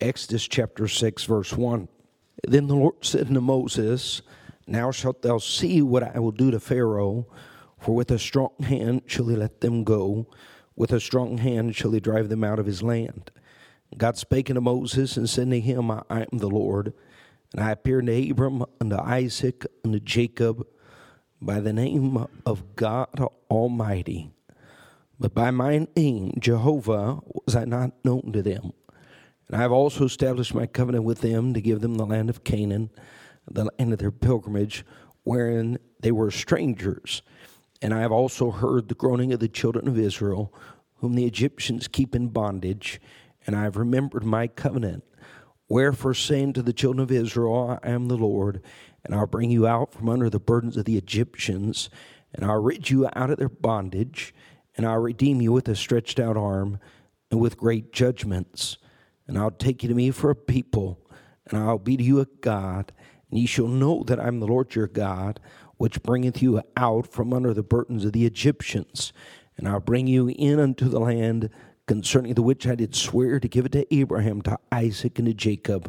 Exodus chapter 6, verse 1. Then the Lord said unto Moses, Now shalt thou see what I will do to Pharaoh, for with a strong hand shall he let them go. With a strong hand shall he drive them out of his land. God spake unto Moses and said unto him, I am the Lord. And I appeared unto Abram, unto Isaac, unto Jacob, by the name of God Almighty. But by my name, Jehovah, was I not known to them. And I have also established my covenant with them to give them the land of Canaan, the land of their pilgrimage, wherein they were strangers. And I have also heard the groaning of the children of Israel, whom the Egyptians keep in bondage. And I have remembered my covenant. Wherefore, saying to the children of Israel, I am the Lord, and I'll bring you out from under the burdens of the Egyptians, and I'll rid you out of their bondage, and I'll redeem you with a stretched out arm and with great judgments. And I'll take you to me for a people, and I'll be to you a God. And ye shall know that I am the Lord your God, which bringeth you out from under the burdens of the Egyptians. And I'll bring you in unto the land concerning the which I did swear to give it to Abraham, to Isaac, and to Jacob.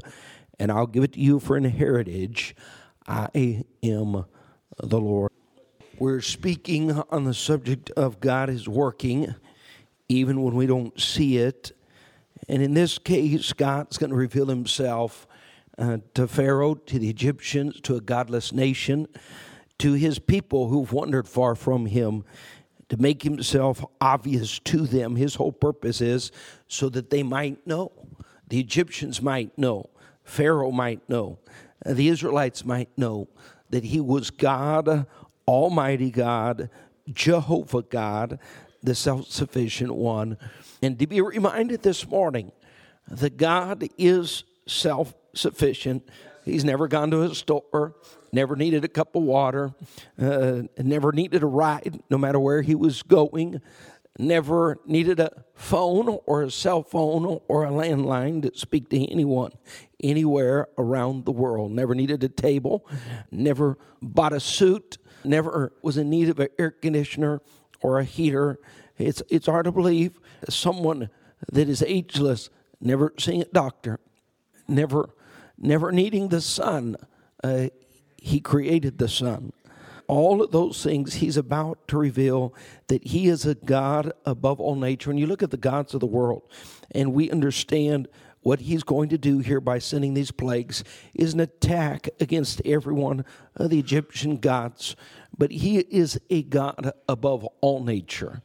And I'll give it to you for an heritage. I am the Lord. We're speaking on the subject of God is working, even when we don't see it. And in this case, God's going to reveal himself to Pharaoh, to the Egyptians, to a godless nation, to his people who've wandered far from him, to make himself obvious to them. His whole purpose is so that they might know. The Egyptians might know. Pharaoh might know. The Israelites might know that he was God, Almighty God, Jehovah God, the self-sufficient one. And to be reminded this morning that God is self-sufficient. He's never gone to a store, never needed a cup of water, never needed a ride, no matter where he was going, never needed a phone or a cell phone or a landline to speak to anyone anywhere around the world, never needed a table, never bought a suit, never was in need of an air conditioner or a heater. It's hard to believe someone that is ageless, never seeing a doctor, never needing the sun. He created the sun. All of those things he's about to reveal, that he is a God above all nature. And you look at the gods of the world, and we understand what he's going to do here by sending these plagues is an attack against every one of the Egyptian gods. But he is a God above all nature.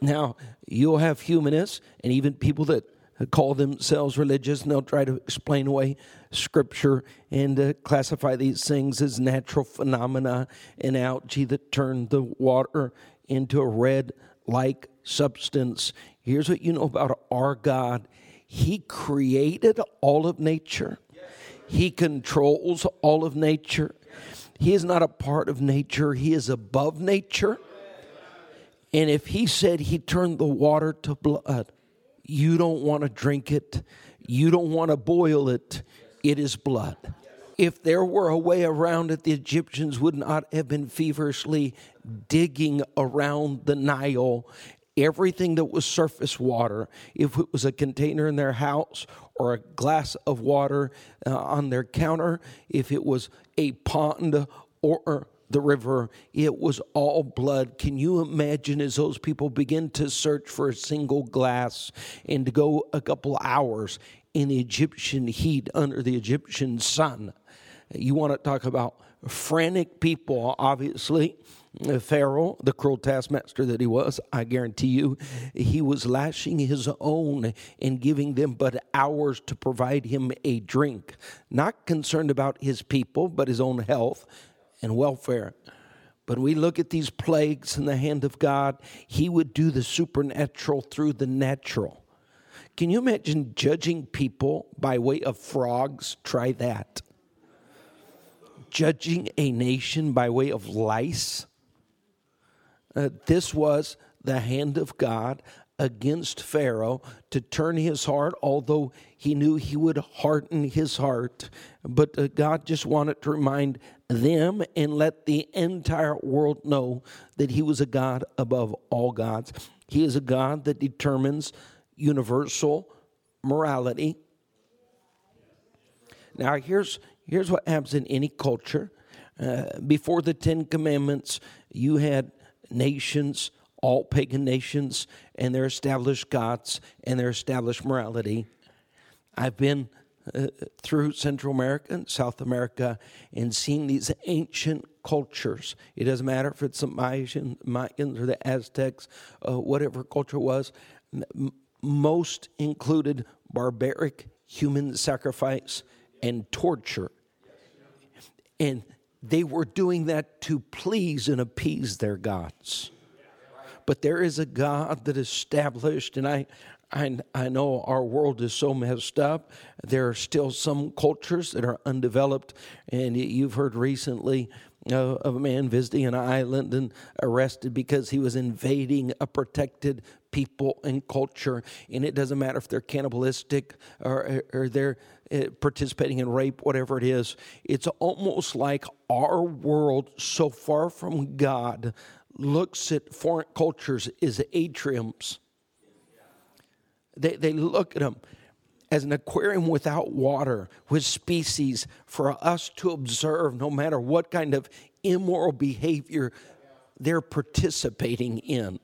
Now, you'll have humanists and even people that call themselves religious, and they'll try to explain away Scripture and classify these things as natural phenomena and algae that turn the water into a red-like substance. Here's what you know about our God. He created all of nature. He controls all of nature. He is not a part of nature. He is above nature. And if he said he turned the water to blood, you don't want to drink it. You don't want to boil it. It is blood. If there were a way around it, the Egyptians would not have been feverishly digging around the Nile. Everything that was surface water, if it was a container in their house or a glass of water on their counter, if it was a pond or the river, it was all blood. Can you imagine as those people begin to search for a single glass and to go a couple hours in the Egyptian heat under the Egyptian sun? You want to talk about frantic people, obviously. Pharaoh, the cruel taskmaster that he was, I guarantee you, he was lashing his own and giving them but hours to provide him a drink. Not concerned about his people, but his own health and welfare. But we look at these plagues in the hand of God. He would do the supernatural through the natural. Can you imagine judging people by way of frogs? Try that. Judging a nation by way of lice. This was the hand of God against Pharaoh to turn his heart, although he knew he would harden his heart. But God just wanted to remind them and let the entire world know that he was a God above all gods. He is a God that determines universal morality, Now, here's what happens in any culture. Before the Ten Commandments, you had nations, all pagan nations, and their established gods and their established morality. I've been through Central America and South America and seen these ancient cultures. It doesn't matter if it's the Mayans or the Aztecs, whatever culture it was. Most included barbaric human sacrifice and torture. And they were doing that to please and appease their gods. But there is a God that established, and I know our world is so messed up. There are still some cultures that are undeveloped. And you've heard recently of a man visiting an island and arrested because he was invading a protected people and culture. And it doesn't matter if they're cannibalistic or they're participating in rape, whatever it is. It's almost like our world, so far from God, looks at foreign cultures as atriums. They look at them as an aquarium without water, with species for us to observe no matter what kind of immoral behavior they're participating in.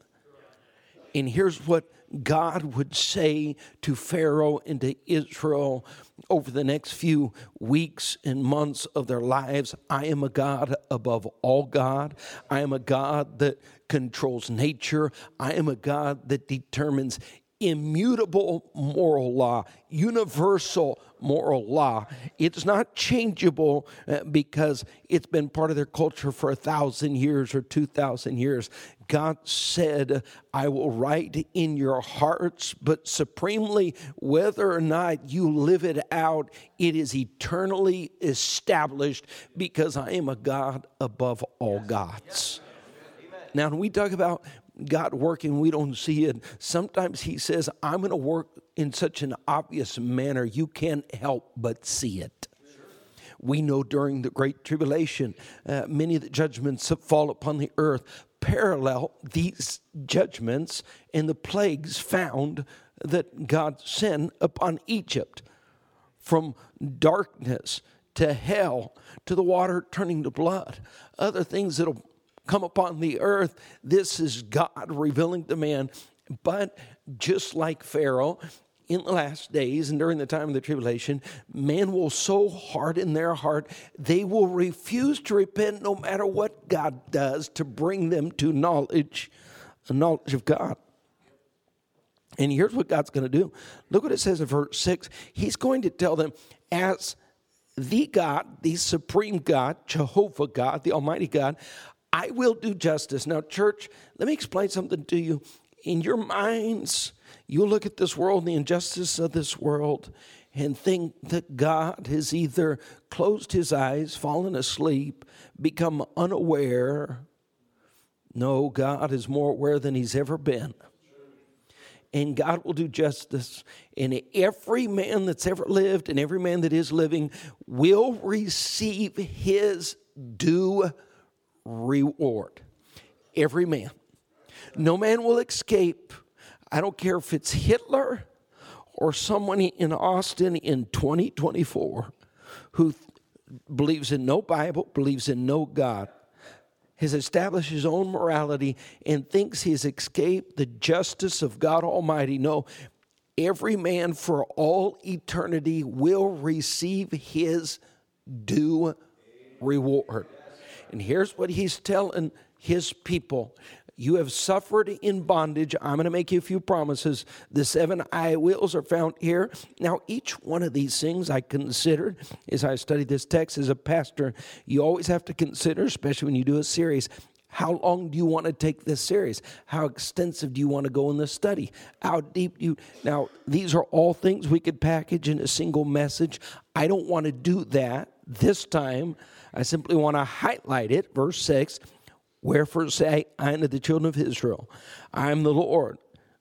And here's what God would say to Pharaoh and to Israel over the next few weeks and months of their lives. I am a God above all God. I am a God that controls nature. I am a God that determines immutable moral law, universal moral law. It's not changeable because it's been part of their culture for 1,000 years or 2,000 years. God said, I will write in your hearts, but supremely, whether or not you live it out, it is eternally established because I am a God above all gods. Now, when we talk about God working, we don't see it. Sometimes he says, I'm going to work in such an obvious manner, you can't help but see it. We know during the Great Tribulation, many of the judgments that fall upon the earth parallel these judgments and the plagues found that God sent upon Egypt, from darkness to hell to the water turning to blood, other things that will come upon the earth. This is God revealing to man. But just like Pharaoh, in the last days and during the time of the tribulation, man will so harden their heart, they will refuse to repent no matter what God does to bring them to knowledge of God. And here's what God's going to do. Look what it says in verse 6. He's going to tell them, as the God, the supreme God, Jehovah God, the Almighty God, I will do justice. Now, church, let me explain something to you. In your minds, you look at this world, the injustice of this world, and think that God has either closed his eyes, fallen asleep, become unaware. No, God is more aware than he's ever been. And God will do justice. And every man that's ever lived and every man that is living will receive his due reward. Every man. No man will escape. I don't care if it's Hitler or someone in Austin in 2024 who believes in no Bible, believes in no God, has established his own morality and thinks he has escaped the justice of God Almighty. No, every man for all eternity will receive his due reward. And here's what he's telling his people. You have suffered in bondage. I'm going to make you a few promises. The 7 I wills are found here. Now, each one of these things I considered as I studied this text as a pastor. You always have to consider, especially when you do a series, how long do you want to take this series? How extensive do you want to go in this study? How deep do you... Now, these are all things we could package in a single message. I don't want to do that this time. I simply want to highlight it. Verse 6, wherefore say I unto the children of Israel, I am the Lord.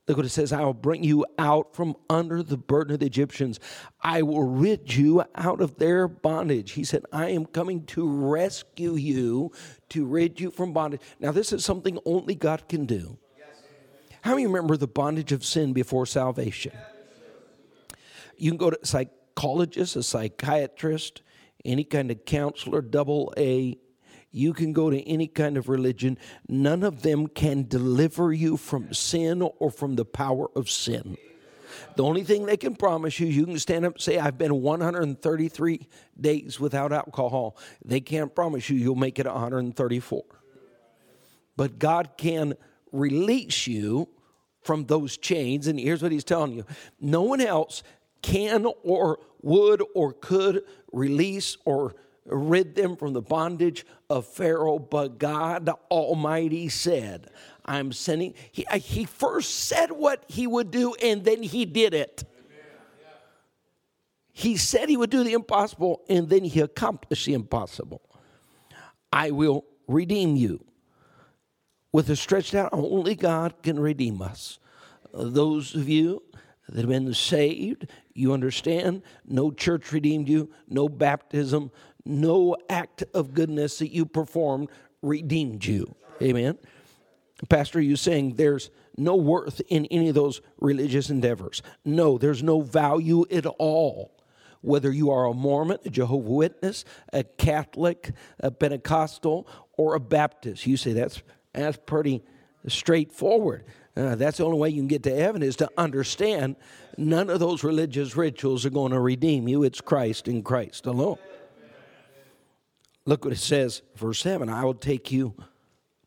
Look what it says, I will bring you out from under the burden of the Egyptians. I will rid you out of their bondage. He said, I am coming to rescue you, to rid you from bondage. Now, this is something only God can do. How many remember the bondage of sin before salvation? You can go to psychology. psychologist, a psychiatrist, any kind of counselor, double A. You can go to any kind of religion. None of them can deliver you from sin or from the power of sin. The only thing they can promise you, you can stand up and say, I've been 133 days without alcohol. They can't promise you you'll make it 134. But God can release you from those chains. And here's what he's telling you. No one else can or would or could release or rid them from the bondage of Pharaoh, but God Almighty said, I'm sending. He first said what he would do, and then he did it. Yeah. He said he would do the impossible, and then he accomplished the impossible. I will redeem you. With a stretched out, only God can redeem us. Those of you that have been saved, you understand, no church redeemed you, no baptism, no act of goodness that you performed redeemed you. Amen. Pastor, are you saying there's no worth in any of those religious endeavors? No, there's no value at all. Whether you are a Mormon, a Jehovah Witness, a Catholic, a Pentecostal, or a Baptist. You say that's pretty straightforward. That's the only way you can get to heaven is to understand none of those religious rituals are going to redeem you. It's Christ and Christ alone. Look what it says, verse 7, I will take you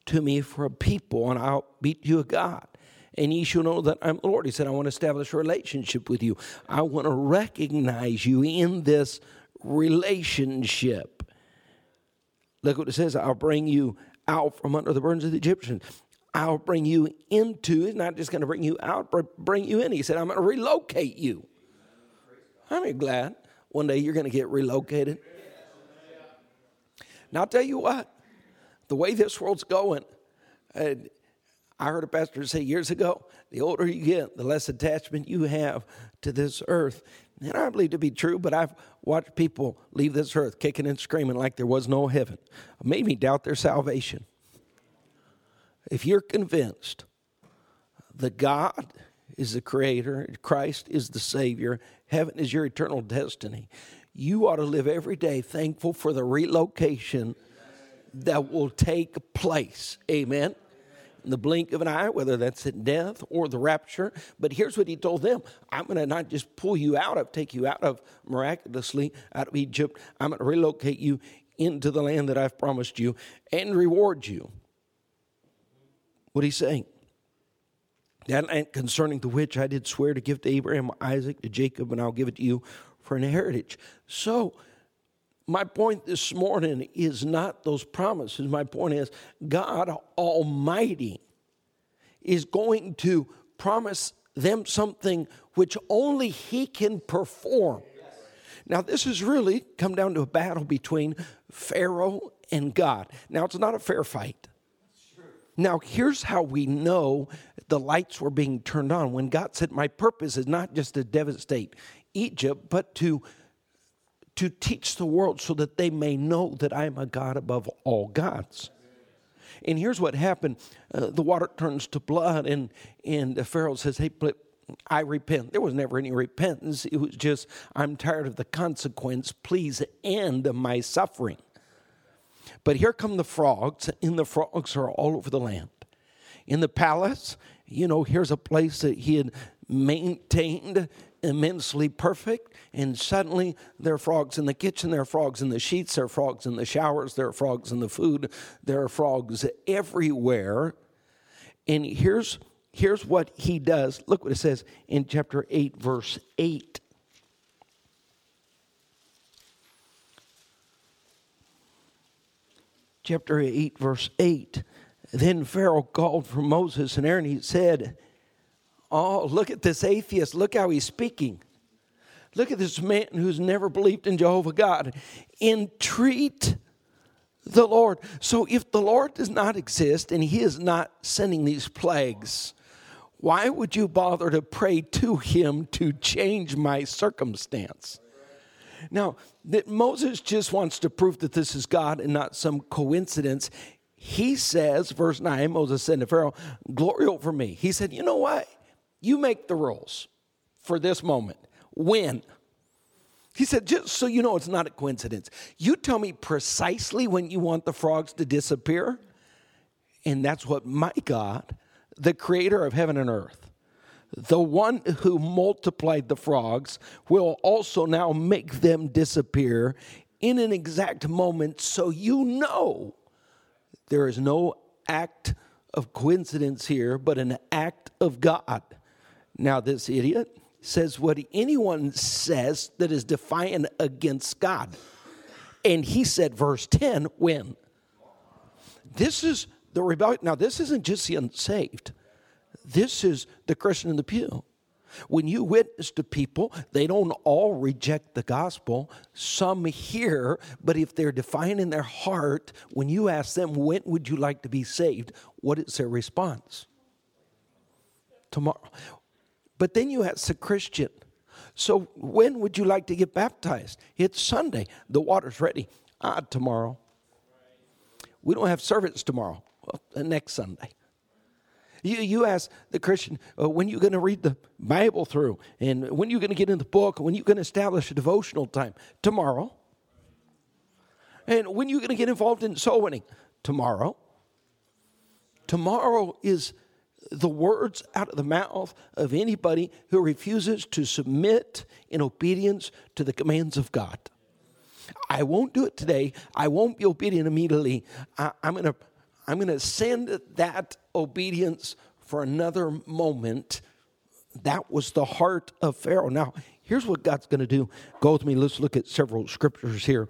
to me for a people, and I'll be you a God, and ye shall know that I'm the Lord. He said, I want to establish a relationship with you. I want to recognize you in this relationship. Look what it says, I'll bring you out from under the burdens of the Egyptians. I'll bring you into, it's not just going to bring you out, but bring you in. He said, I'm going to relocate you. I'm glad one day you're going to get relocated. Now, I'll tell you what, the way this world's going, I heard a pastor say years ago, the older you get, the less attachment you have to this earth. And I believe to be true, but I've watched people leave this earth kicking and screaming like there was no heaven. It made me doubt their salvation. If you're convinced that God is the creator, Christ is the Savior, heaven is your eternal destiny, you ought to live every day thankful for the relocation that will take place. Amen. In the blink of an eye, whether that's in death or the rapture. But here's what he told them. I'm going to not just pull you out of, take you out of miraculously, out of Egypt. I'm going to relocate you into the land that I've promised you and reward you. What he's saying. That land concerning to which I did swear to give to Abraham, Isaac, to Jacob, and I'll give it to you for an heritage. So my point this morning is not those promises. My point is God Almighty is going to promise them something which only he can perform. Now, this has really come down to a battle between Pharaoh and God. Now, it's not a fair fight. Now, here's how we know the lights were being turned on. When God said, my purpose is not just to devastate Egypt, but to teach the world so that they may know that I am a God above all gods. And here's what happened. The water turns to blood, and Pharaoh says, hey, I repent. There was never any repentance. It was just, I'm tired of the consequence. Please end my suffering. But here come the frogs, and the frogs are all over the land. In the palace, you know, here's a place that he had maintained immensely perfect, and suddenly there are frogs in the kitchen, there are frogs in the sheets, there are frogs in the showers, there are frogs in the food, there are frogs everywhere. And here's what he does. Look what it says in chapter 8, verse 8. Chapter 8, verse 8. Then Pharaoh called for Moses and Aaron. He said, oh, look at this atheist. Look how he's speaking. Look at this man who's never believed in Jehovah God. Entreat the Lord. So if the Lord does not exist and he is not sending these plagues, why would you bother to pray to him to change my circumstance? Now, that Moses just wants to prove that this is God and not some coincidence. He says, verse 9, Moses said to Pharaoh, glory over me. He said, you know what? You make the rules for this moment. When? He said, just so you know, it's not a coincidence. You tell me precisely when you want the frogs to disappear, and that's what my God, the creator of heaven and earth, the one who multiplied the frogs, will also now make them disappear in an exact moment, so you know there is no act of coincidence here, but an act of God. Now this idiot says what anyone says that is defiant against God. And he said, verse 10, when? This is the rebellion. Now, this isn't just the unsaved. This is the Christian in the pew. When you witness to people, they don't all reject the gospel. Some hear, but if they're defiant in their heart, when you ask them, when would you like to be saved? What is their response? Tomorrow. But then you ask the Christian, so when would you like to get baptized? It's Sunday. The water's ready. Tomorrow. We don't have service tomorrow. Well, next Sunday. You ask the Christian, when are you going to read the Bible through? And when are you going to get in the book? When are you going to establish a devotional time? Tomorrow. And when are you going to get involved in soul winning? Tomorrow. Tomorrow is the words out of the mouth of anybody who refuses to submit in obedience to the commands of God. I won't do it today. I won't be obedient immediately. I'm going to send that obedience for another moment. That was the heart of Pharaoh. Now, here's what God's going to do. Go with me. Let's look at several scriptures here.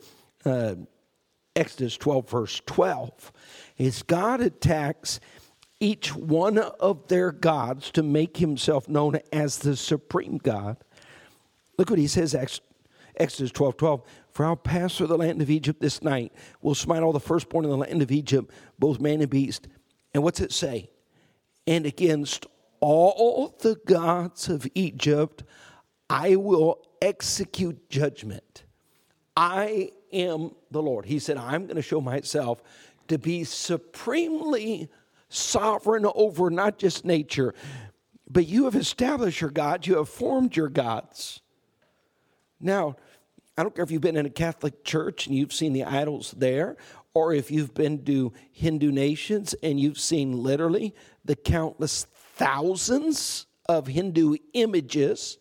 Exodus 12, verse 12. Is God attacks each one of their gods to make himself known as the supreme God. Look what he says, Exodus 12, 12. For I'll pass through the land of Egypt this night. We'll smite all the firstborn in the land of Egypt, both man and beast. And what's it say? And against all the gods of Egypt, I will execute judgment. I am the Lord. He said, I'm going to show myself to be supremely sovereign over not just nature, but you have established your gods. You have formed your gods. Now, I don't care if you've been in a Catholic church and you've seen the idols there, or if you've been to Hindu nations and you've seen literally the countless thousands of Hindu images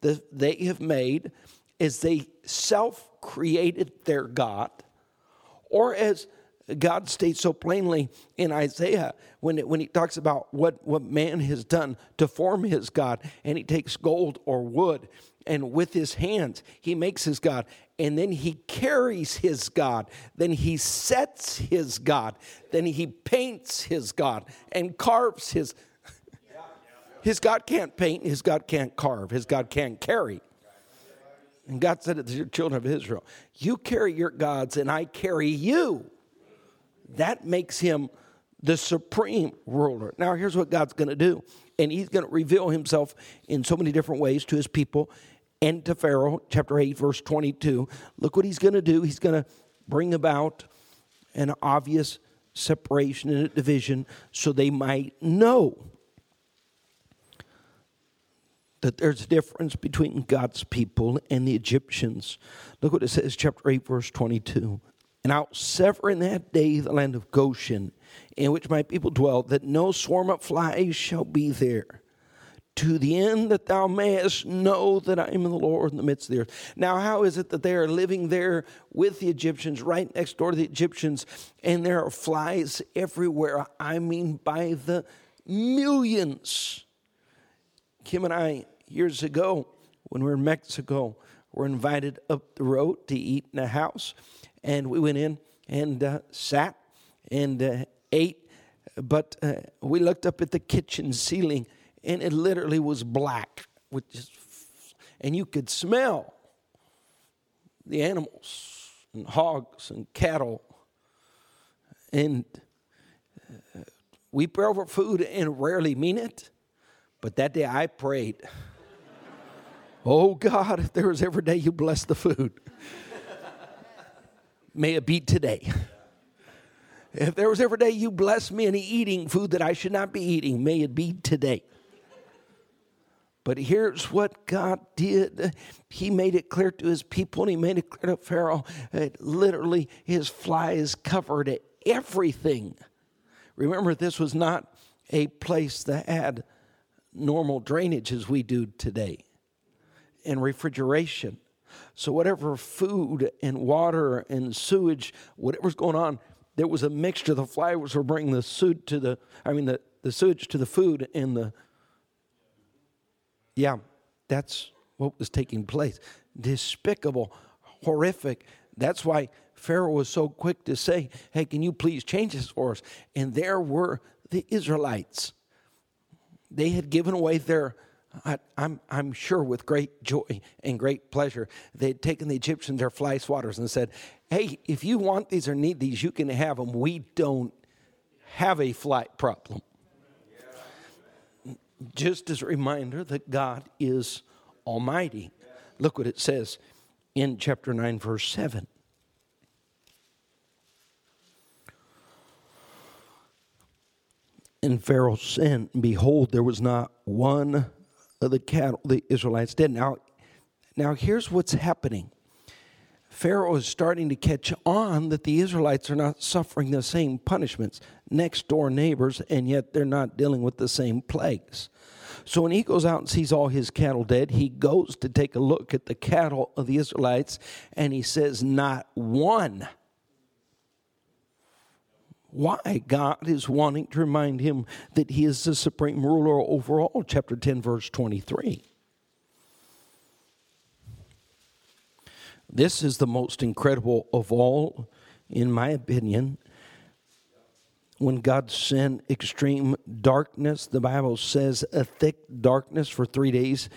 that they have made as they self-created their God, or as God states so plainly in Isaiah when he talks about what man has done to form his God, and he takes gold or wood, and with his hands he makes his God, and then he carries his God, then he sets his God, then he paints his God and carves his. His God can't paint, his God can't carve, his God can't carry. And God said it to the children of Israel, you carry your gods and I carry you. That makes him the supreme ruler. Now, here's what God's going to do. And he's going to reveal himself in so many different ways to his people and to Pharaoh. Chapter 8, verse 22. Look what he's going to do. He's going to bring about an obvious separation and a division so they might know that there's a difference between God's people and the Egyptians. Look what it says, chapter 8, verse 22. And I'll sever in that day the land of Goshen, in which my people dwell, that no swarm of flies shall be there, to the end that thou mayest know that I am the Lord in the midst of the earth. Now, how is it that they are living there with the Egyptians, right next door to the Egyptians, and there are flies everywhere? I mean, by the millions. Kim and I, years ago, when we were in Mexico, were invited up the road to eat in a house. And we went in and sat and ate, but we looked up at the kitchen ceiling, and it literally was black, which is, and you could smell the animals and hogs and cattle. And we pray over food and rarely mean it, but that day I prayed, oh God, if there was every day you bless the food. May it be today. If there was ever a day you bless me in eating food that I should not be eating, may it be today. But here's what God did. He made it clear to his people, and he made it clear to Pharaoh. Literally, his flies covered everything. Remember, this was not a place that had normal drainage as we do today and refrigeration. So whatever food and water and sewage, whatever's going on, there was a mixture. The flies were bringing the sewage to the food and the... Yeah, that's what was taking place. Despicable, horrific. That's why Pharaoh was so quick to say, hey, can you please change this for us? And there were the Israelites. They had given away their... I'm sure with great joy and great pleasure, they had taken the Egyptians, their fly swatters, and said, hey, if you want these or need these, you can have them. We don't have a fly problem. Yeah. Just as a reminder that God is almighty. Look what it says in chapter 9, verse 7. And Pharaoh sent, and behold, there was not one of the cattle the Israelites did. Now here's what's happening. Pharaoh is starting to catch on that the Israelites are not suffering the same punishments, next door neighbors, and yet they're not dealing with the same plagues. So when he goes out and sees all his cattle dead, he goes to take a look at the cattle of the Israelites, and he says, not one. Why? God is wanting to remind him that he is the supreme ruler over all. Chapter 10, verse 23. This is the most incredible of all, in my opinion. When God sent extreme darkness, the Bible says a thick darkness for 3 days.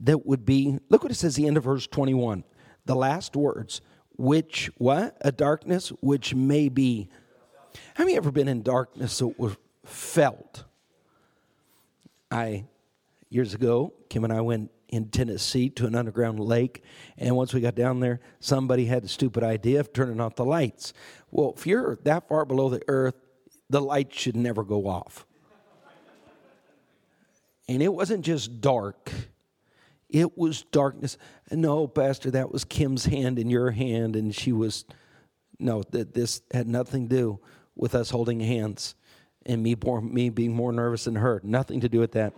That would be, look what it says at the end of verse 21. The last words, which, what? A darkness which may be. Have you ever been in darkness that was felt? Years ago, Kim and I went in Tennessee to an underground lake, and once we got down there, somebody had the stupid idea of turning off the lights. Well, if you're that far below the earth, the lights should never go off. And it wasn't just dark. It was darkness. No, Pastor, that was Kim's hand and your hand, and she was... No, this had nothing to do with us holding hands and me being more nervous than her. Nothing to do with that.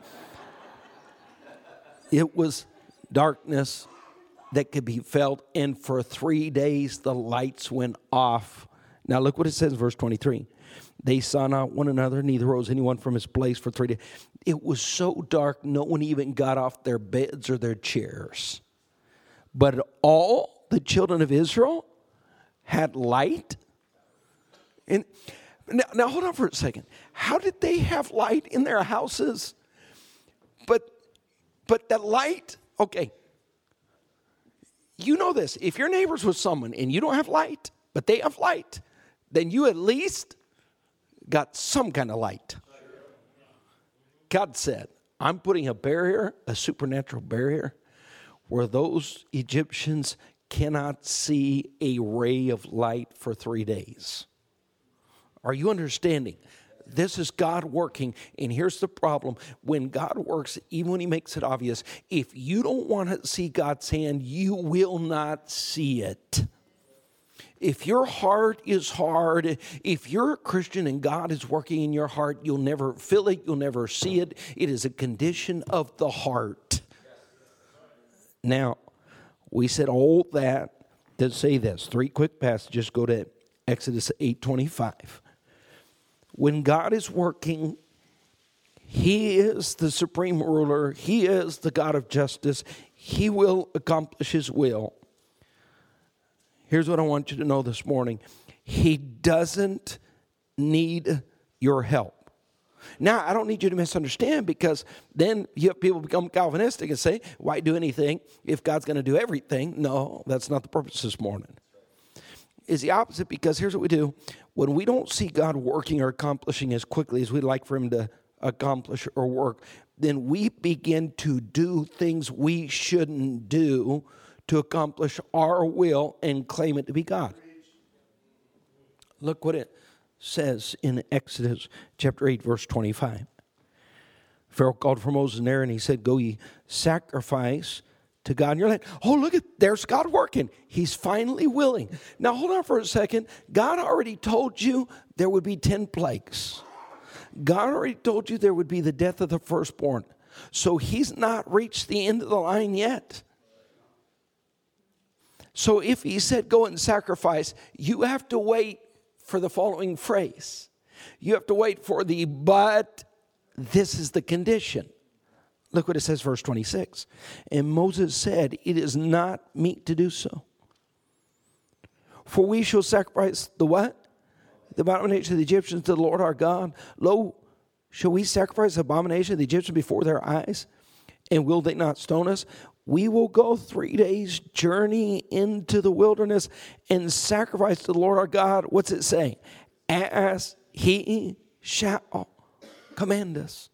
It was darkness that could be felt, and for 3 days the lights went off. Now look what it says in verse 23. They saw not one another, neither rose anyone from his place for 3 days. It was so dark, no one even got off their beds or their chairs. But all the children of Israel had light? And now hold on for a second. How did they have light in their houses? But the light, okay. You know this. If you're neighbors with someone and you don't have light, but they have light, then you at least got some kind of light. God said, I'm putting a barrier, a supernatural barrier, where those Egyptians cannot see a ray of light for 3 days. Are you understanding? This is God working, and here's the problem. When God works, even when he makes it obvious, if you don't want to see God's hand, you will not see it. If your heart is hard, if you're a Christian and God is working in your heart, you'll never feel it, you'll never see it. It is a condition of the heart. Now, we said all that to say this. 3 quick passages. Go to Exodus 8:25. When God is working, he is the supreme ruler. He is the God of justice. He will accomplish his will. Here's what I want you to know this morning. He doesn't need your help. Now, I don't need you to misunderstand, because then people become Calvinistic and say, why do anything if God's going to do everything? No, that's not the purpose this morning. It's the opposite, because here's what we do. When we don't see God working or accomplishing as quickly as we'd like for him to accomplish or work, then we begin to do things we shouldn't do to accomplish our will and claim it to be God. Look what it says in Exodus chapter 8, verse 25. Pharaoh called for Moses and Aaron. He said, go ye sacrifice to God in your land. Oh, look, there's God working. He's finally willing. Now, hold on for a second. God already told you there would be 10 plagues. God already told you there would be the death of the firstborn. So he's not reached the end of the line yet. So if he said go and sacrifice, you have to wait for the following phrase. You have to wait for the but this is the condition. Look what it says, verse 26. And Moses said, it is not meet to do so. For we shall sacrifice the what? The abomination of the Egyptians to the Lord our God. Lo, shall we sacrifice the abomination of the Egyptians before their eyes? And will they not stone us? We will go 3 days' journey into the wilderness and sacrifice to the Lord our God. What's it saying? As he shall command us.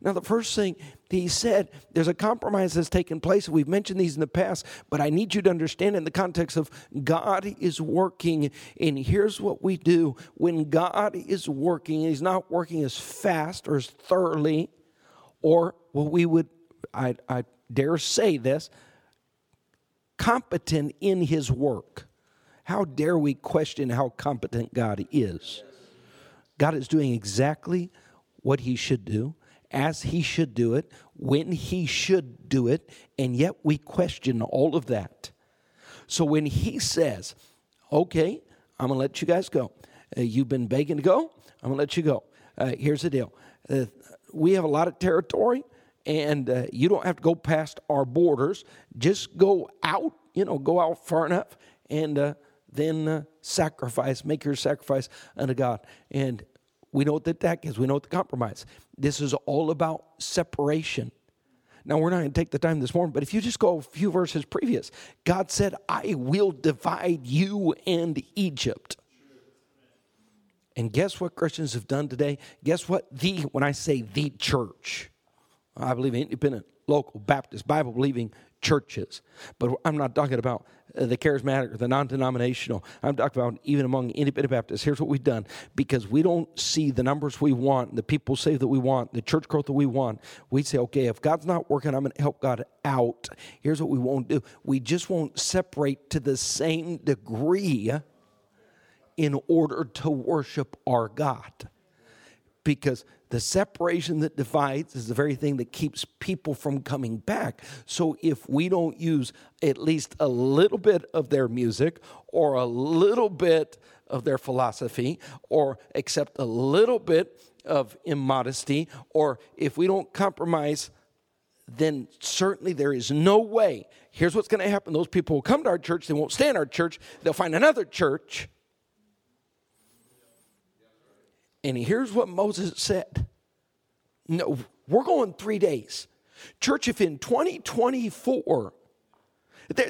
Now, the first thing he said, there's a compromise that's taken place. We've mentioned these in the past, but I need you to understand in the context of God is working, and here's what we do. When God is working, he's not working as fast or as thoroughly, or what we would, I dare say this, competent in his work. How dare we question how competent God is? God is doing exactly what he should do, as he should do it, when he should do it, and yet we question all of that. So when he says, okay, I'm going to let you guys go. You've been begging to go. I'm going to let you go. Here's the deal. We have a lot of territory, and you don't have to go past our borders. Just go out, go out far enough, and then sacrifice, make your sacrifice unto God. And we know what the attack is. We know what the compromise. This is all about separation. Now, we're not going to take the time this morning, but if you just go a few verses previous, God said, I will divide you and Egypt. And guess what Christians have done today? Guess what? When I say the church, I believe in independent, local, Baptist, Bible-believing churches. But I'm not talking about the charismatic or the non-denominational. I'm talking about even among independent Baptists. Here's what we've done. Because we don't see the numbers we want, the people saved that we want, the church growth that we want. We say, okay, if God's not working, I'm going to help God out. Here's what we won't do. We just won't separate to the same degree in order to worship our God. Because the separation that divides is the very thing that keeps people from coming back. So if we don't use at least a little bit of their music or a little bit of their philosophy or accept a little bit of immodesty, or if we don't compromise, then certainly there is no way. Here's what's going to happen. Those people will come to our church. They won't stay in our church. They'll find another church. And here's what Moses said. No, we're going 3 days. Church, if in 2024,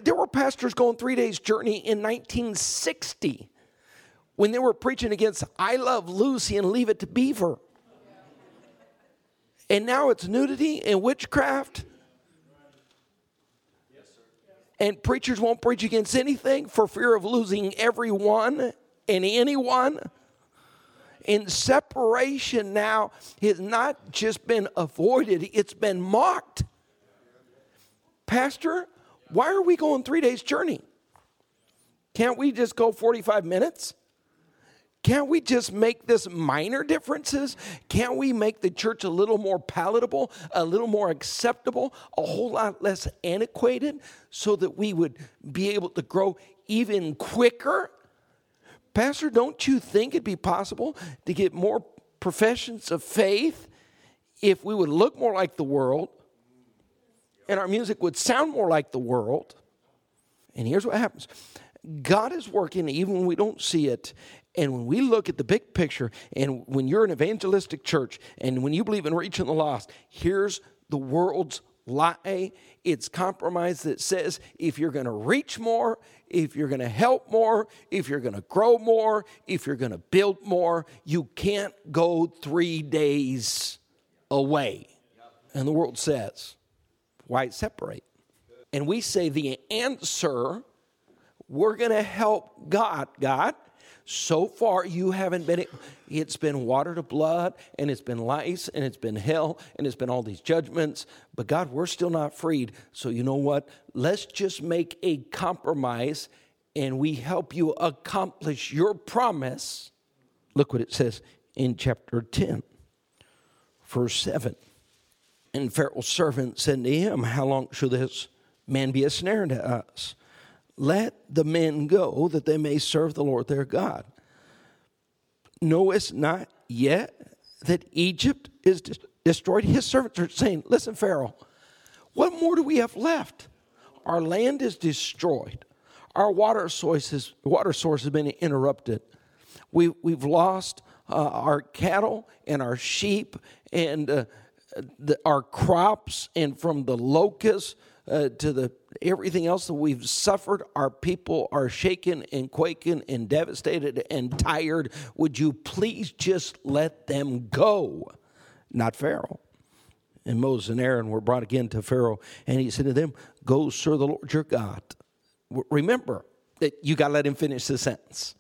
there were pastors going 3 days journey in 1960 when they were preaching against I Love Lucy and Leave It to Beaver. And now it's nudity and witchcraft. And preachers won't preach against anything for fear of losing everyone and anyone. In separation now has not just been avoided, it's been mocked. Pastor, why are we going 3 days journey? Can't we just go 45 minutes? Can't we just make this minor differences? Can't we make the church a little more palatable, a little more acceptable, a whole lot less antiquated so that we would be able to grow even quicker? Pastor, don't you think it'd be possible to get more professions of faith if we would look more like the world and our music would sound more like the world? And here's what happens. God is working even when we don't see it. And when we look at the big picture, and when you're an evangelistic church, and when you believe in reaching the lost, here's the world's lie. It's compromise that says if you're going to reach more, if you're going to help more, if you're going to grow more, if you're going to build more, you can't go 3 days away. And the world says, why separate? And we say the answer We're going to help God. God, so far you haven't been, it's been water to blood, and it's been lice, and it's been hell, and it's been all these judgments. But God, we're still not freed. So you know what? Let's just make a compromise, and we help you accomplish your promise. Look what it says in chapter 10, verse 7. And Pharaoh's servant said to him, how long shall this man be a snare to us? Let the men go, that they may serve the Lord their God. Knowest not yet that Egypt is destroyed? His servants are saying, listen, Pharaoh, what more do we have left? Our land is destroyed. Our water source has been interrupted. We've lost our cattle and our sheep and our crops, and from the locusts to the everything else that we've suffered, our people are shaken and quaking and devastated and tired. Would you please just let them go? Not Pharaoh. And Moses and Aaron were brought again to Pharaoh, and he said to them, go serve the Lord your God. Remember that you got to let him finish the sentence.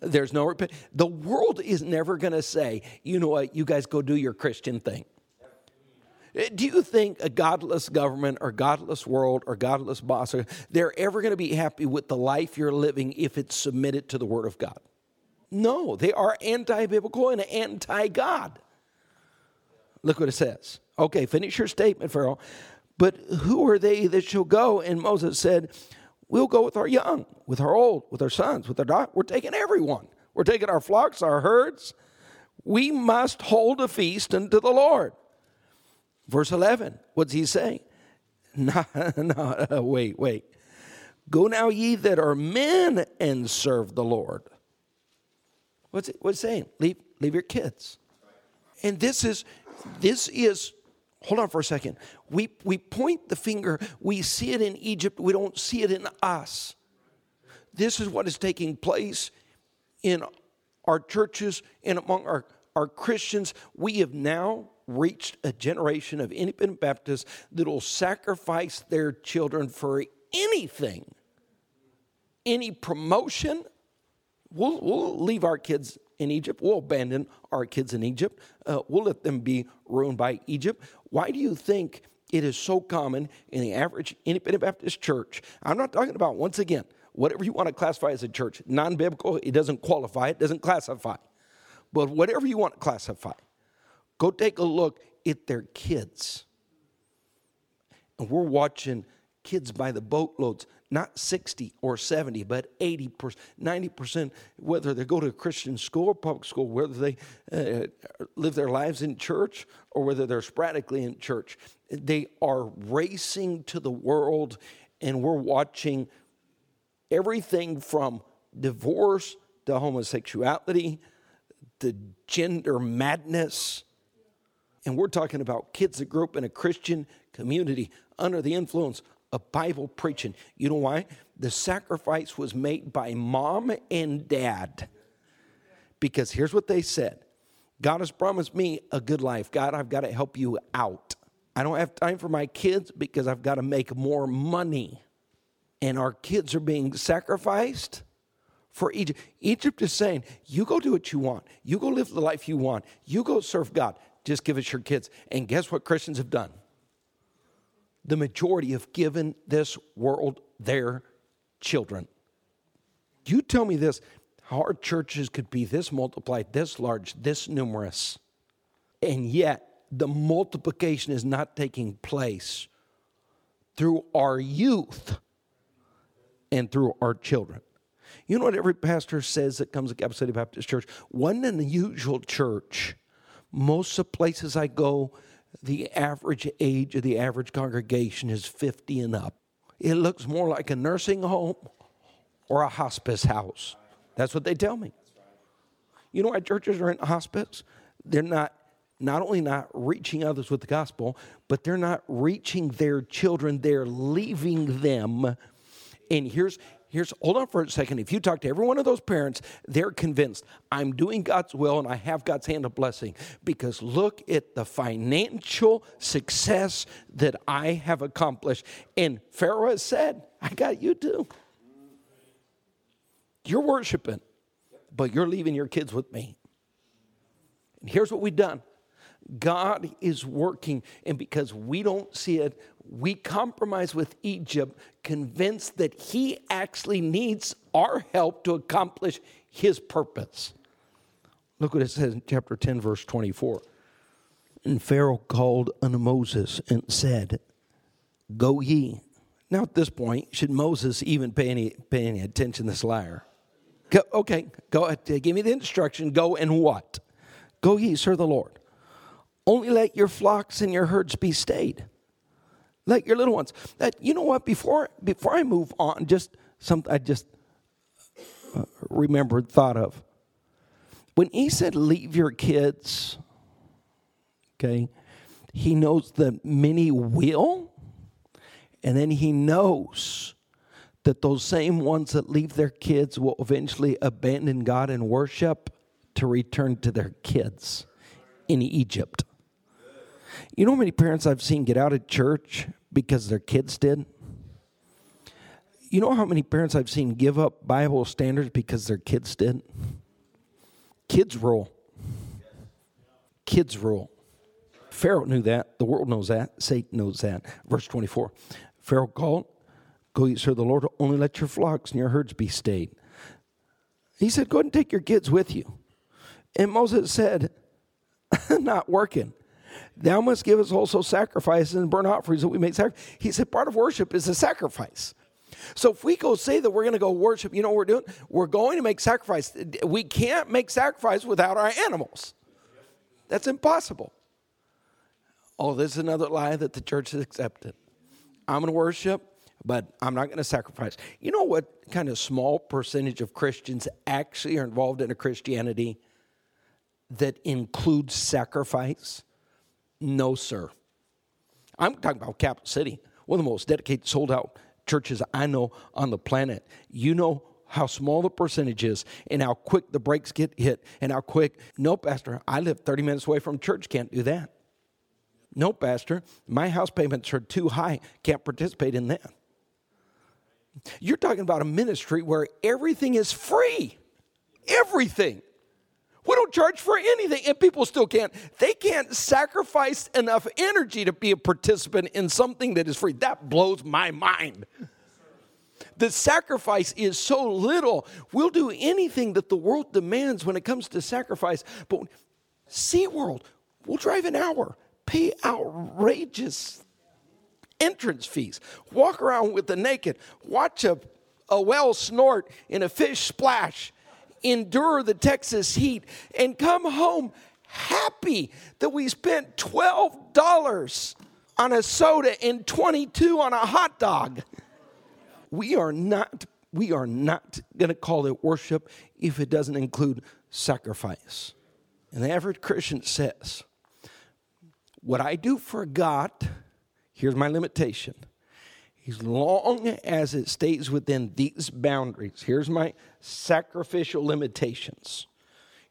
There's no repent. The world is never going to say, you know what, you guys go do your Christian thing. Do you think a godless government or godless world or godless boss, they're ever going to be happy with the life you're living if it's submitted to the Word of God? No, they are anti-biblical and anti-God. Look what it says. Okay, finish your statement, Pharaoh. But who are they that shall go? And Moses said, we'll go with our young, with our old, with our sons, with our daughters. We're taking everyone. We're taking our flocks, our herds. We must hold a feast unto the Lord. Verse 11, what's he saying? Wait. Go now ye that are men and serve the Lord. What's it saying? Leave your kids. And this is, hold on for a second. We point the finger. We see it in Egypt. We don't see it in us. This is what is taking place in our churches and among our Christians. We have now reached a generation of independent Baptists that will sacrifice their children for anything, any promotion. We'll leave our kids in Egypt. We'll abandon our kids in Egypt. We'll let them be ruined by Egypt. Why do you think it is so common in the average independent Baptist church? I'm not talking about, once again, whatever you want to classify as a church. Non-biblical, it doesn't qualify. It doesn't classify. But whatever you want to classify, go take a look at their kids. And we're watching kids by the boatloads, not 60 or 70, but 80%, 90%, whether they go to a Christian school or public school, whether they live their lives in church or whether they're sporadically in church. They are racing to the world, and we're watching everything from divorce to homosexuality to gender madness. And we're talking about kids that grew up in a Christian community under the influence of Bible preaching. You know why? The sacrifice was made by mom and dad. Because here's what they said. God has promised me a good life. God, I've got to help you out. I don't have time for my kids because I've got to make more money. And our kids are being sacrificed for Egypt. Egypt is saying, you go do what you want. You go live the life you want. You go serve God. Just give us your kids. And guess what Christians have done? The majority have given this world their children. You tell me this, how our churches could be this multiplied, this large, this numerous, and yet the multiplication is not taking place through our youth and through our children. You know what every pastor says that comes to Capitol City Baptist Church? One unusual church. Most of the places I go, the average age of the average congregation is 50 and up. It looks more like a nursing home or a hospice house. That's what they tell me. You know why churches are in hospice? They're not only not reaching others with the gospel, but they're not reaching their children. They're leaving them. And here's, hold on for a second. If you talk to every one of those parents, they're convinced, I'm doing God's will and I have God's hand of blessing because look at the financial success that I have accomplished. And Pharaoh has said, I got you too. You're worshiping, but you're leaving your kids with me. And here's what we've done. God is working, and because we don't see it, we compromise with Egypt, convinced that he actually needs our help to accomplish his purpose. Look what it says in chapter 10, verse 24. And Pharaoh called unto Moses and said, Go ye. Now at this point, should Moses even pay any attention to this liar? Okay, go ahead. Give me the instruction. Go and what? Go ye, serve the Lord. Only let your flocks and your herds be stayed. Let your little ones. That, you know what? Before I move on, just something I just remembered, thought of. When he said, leave your kids, okay, he knows that many will, and then he knows that those same ones that leave their kids will eventually abandon God and worship to return to their kids in Egypt. You know how many parents I've seen get out of church because their kids did? You know how many parents I've seen give up Bible standards because their kids did? Kids rule. Kids rule. Pharaoh knew that. The world knows that. Satan knows that. Verse 24. Pharaoh called, Go ye serve the Lord, only let your flocks and your herds be stayed. He said, Go ahead and take your kids with you. And Moses said, Not working. Thou must give us also sacrifices and burnt offerings that we make sacrifice. He said part of worship is a sacrifice. So if we go say that we're going to go worship, you know what we're doing? We're going to make sacrifice. We can't make sacrifice without our animals. That's impossible. Oh, this is another lie that the church has accepted. I'm going to worship, but I'm not going to sacrifice. You know what kind of small percentage of Christians actually are involved in a Christianity that includes sacrifice? No, sir. I'm talking about Capitol City, one of the most dedicated, sold-out churches I know on the planet. You know how small the percentage is and how quick the brakes get hit and how quick, no, Pastor, I live 30 minutes away from church, can't do that. No, Pastor, my house payments are too high, can't participate in that. You're talking about a ministry where everything is free. Everything. We don't charge for anything, and people still can't. They can't sacrifice enough energy to be a participant in something that is free. That blows my mind. The sacrifice is so little. We'll do anything that the world demands when it comes to sacrifice. But SeaWorld, we'll drive an hour, pay outrageous entrance fees, walk around with the naked, watch a whale snort and a fish splash, endure the Texas heat, and come home happy that we spent $12 on a soda and $22 on a hot dog. We are not going to call it worship if it doesn't include sacrifice. And the average Christian says, what I do for God, here's my limitation. As long as it stays within these boundaries, here's my sacrificial limitations.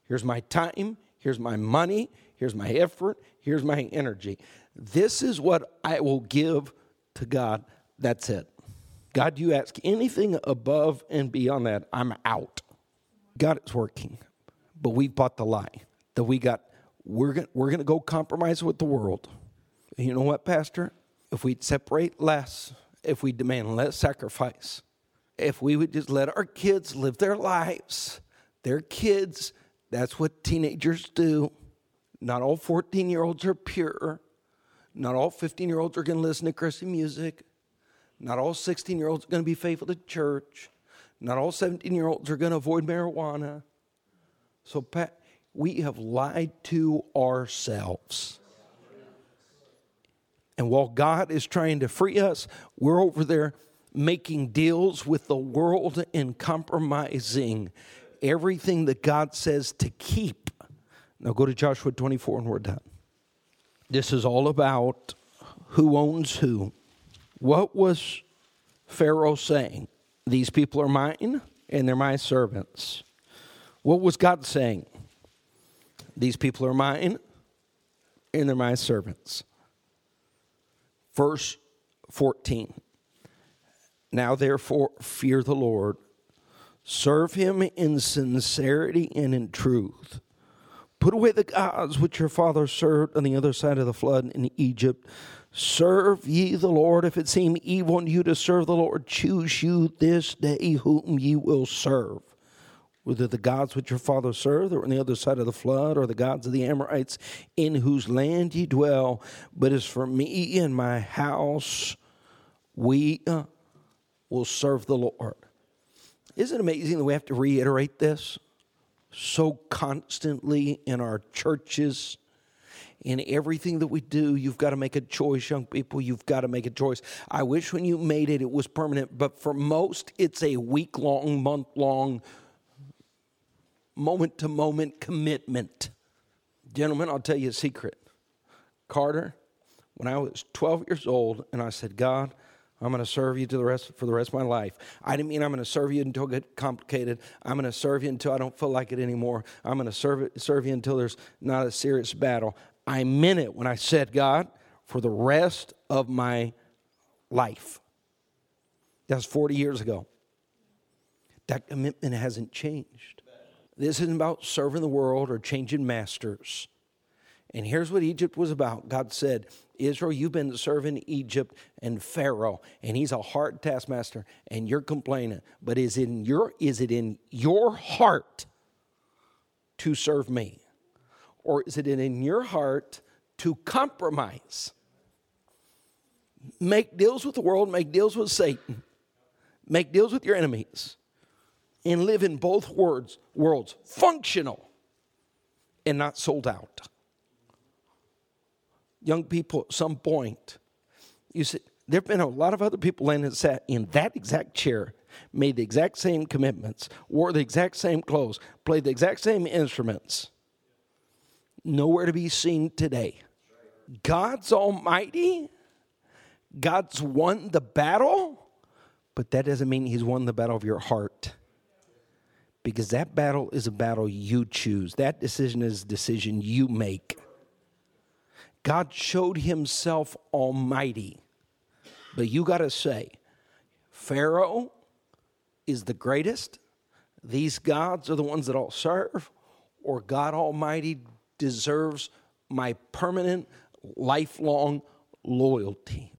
Here's my time. Here's my money. Here's my effort. Here's my energy. This is what I will give to God. That's it. God, you ask anything above and beyond that, I'm out. God is working, but we've bought the lie that we're going to go compromise with the world. You know what, Pastor? If we'd separate less, if we demand less sacrifice, if we would just let our kids live their lives, their kids, that's what teenagers do. Not all 14-year-olds are pure. Not all 15-year-olds are going to listen to Christian music. Not all 16-year-olds are going to be faithful to church. Not all 17-year-olds are going to avoid marijuana. So, Pat, we have lied to ourselves. And while God is trying to free us, we're over there making deals with the world and compromising everything that God says to keep. Now go to Joshua 24 and we're done. This is all about who owns who. What was Pharaoh saying? These people are mine and they're my servants. What was God saying? These people are mine and they're my servants. Verse 14, now therefore fear the Lord, Serve him in sincerity and in truth. Put away the gods which your father served on the other side of the flood in Egypt. Serve ye the Lord. If it seem evil unto you to serve the Lord, choose you this day whom ye will serve, whether the gods which your father served that were on the other side of the flood, or the gods of the Amorites in whose land ye dwell. But as for me and my house, we will serve the Lord. Isn't it amazing that we have to reiterate this so constantly in our churches? In everything that we do, you've got to make a choice, young people. You've got to make a choice. I wish when you made it, it was permanent. But for most, it's a week-long, month-long, moment-to-moment commitment. Gentlemen, I'll tell you a secret. Carter, when I was 12 years old, and I said, God, I'm going to serve you for the rest of my life. I didn't mean I'm going to serve you until it gets complicated. I'm going to serve you until I don't feel like it anymore. I'm going to serve you until there's not a serious battle. I meant it when I said, God, for the rest of my life. That's 40 years ago. That commitment hasn't changed. This isn't about serving the world or changing masters. And here's what Egypt was about. God said, Israel, you've been serving Egypt and Pharaoh, and he's a hard taskmaster, and you're complaining. But is it in your heart to serve me? Or is it in your heart to compromise? Make deals with the world, make deals with Satan, make deals with your enemies, and live in both worlds, functional and not sold out. Young people, at some point, you said, there have been a lot of other people that sat in that exact chair, made the exact same commitments, wore the exact same clothes, played the exact same instruments. Nowhere to be seen today. God's almighty. God's won the battle. But that doesn't mean he's won the battle of your heart. Because that battle is a battle you choose. That decision is a decision you make. God showed himself almighty. But you got to say, Pharaoh is the greatest. These gods are the ones that I'll serve. Or God Almighty deserves my permanent, lifelong loyalty.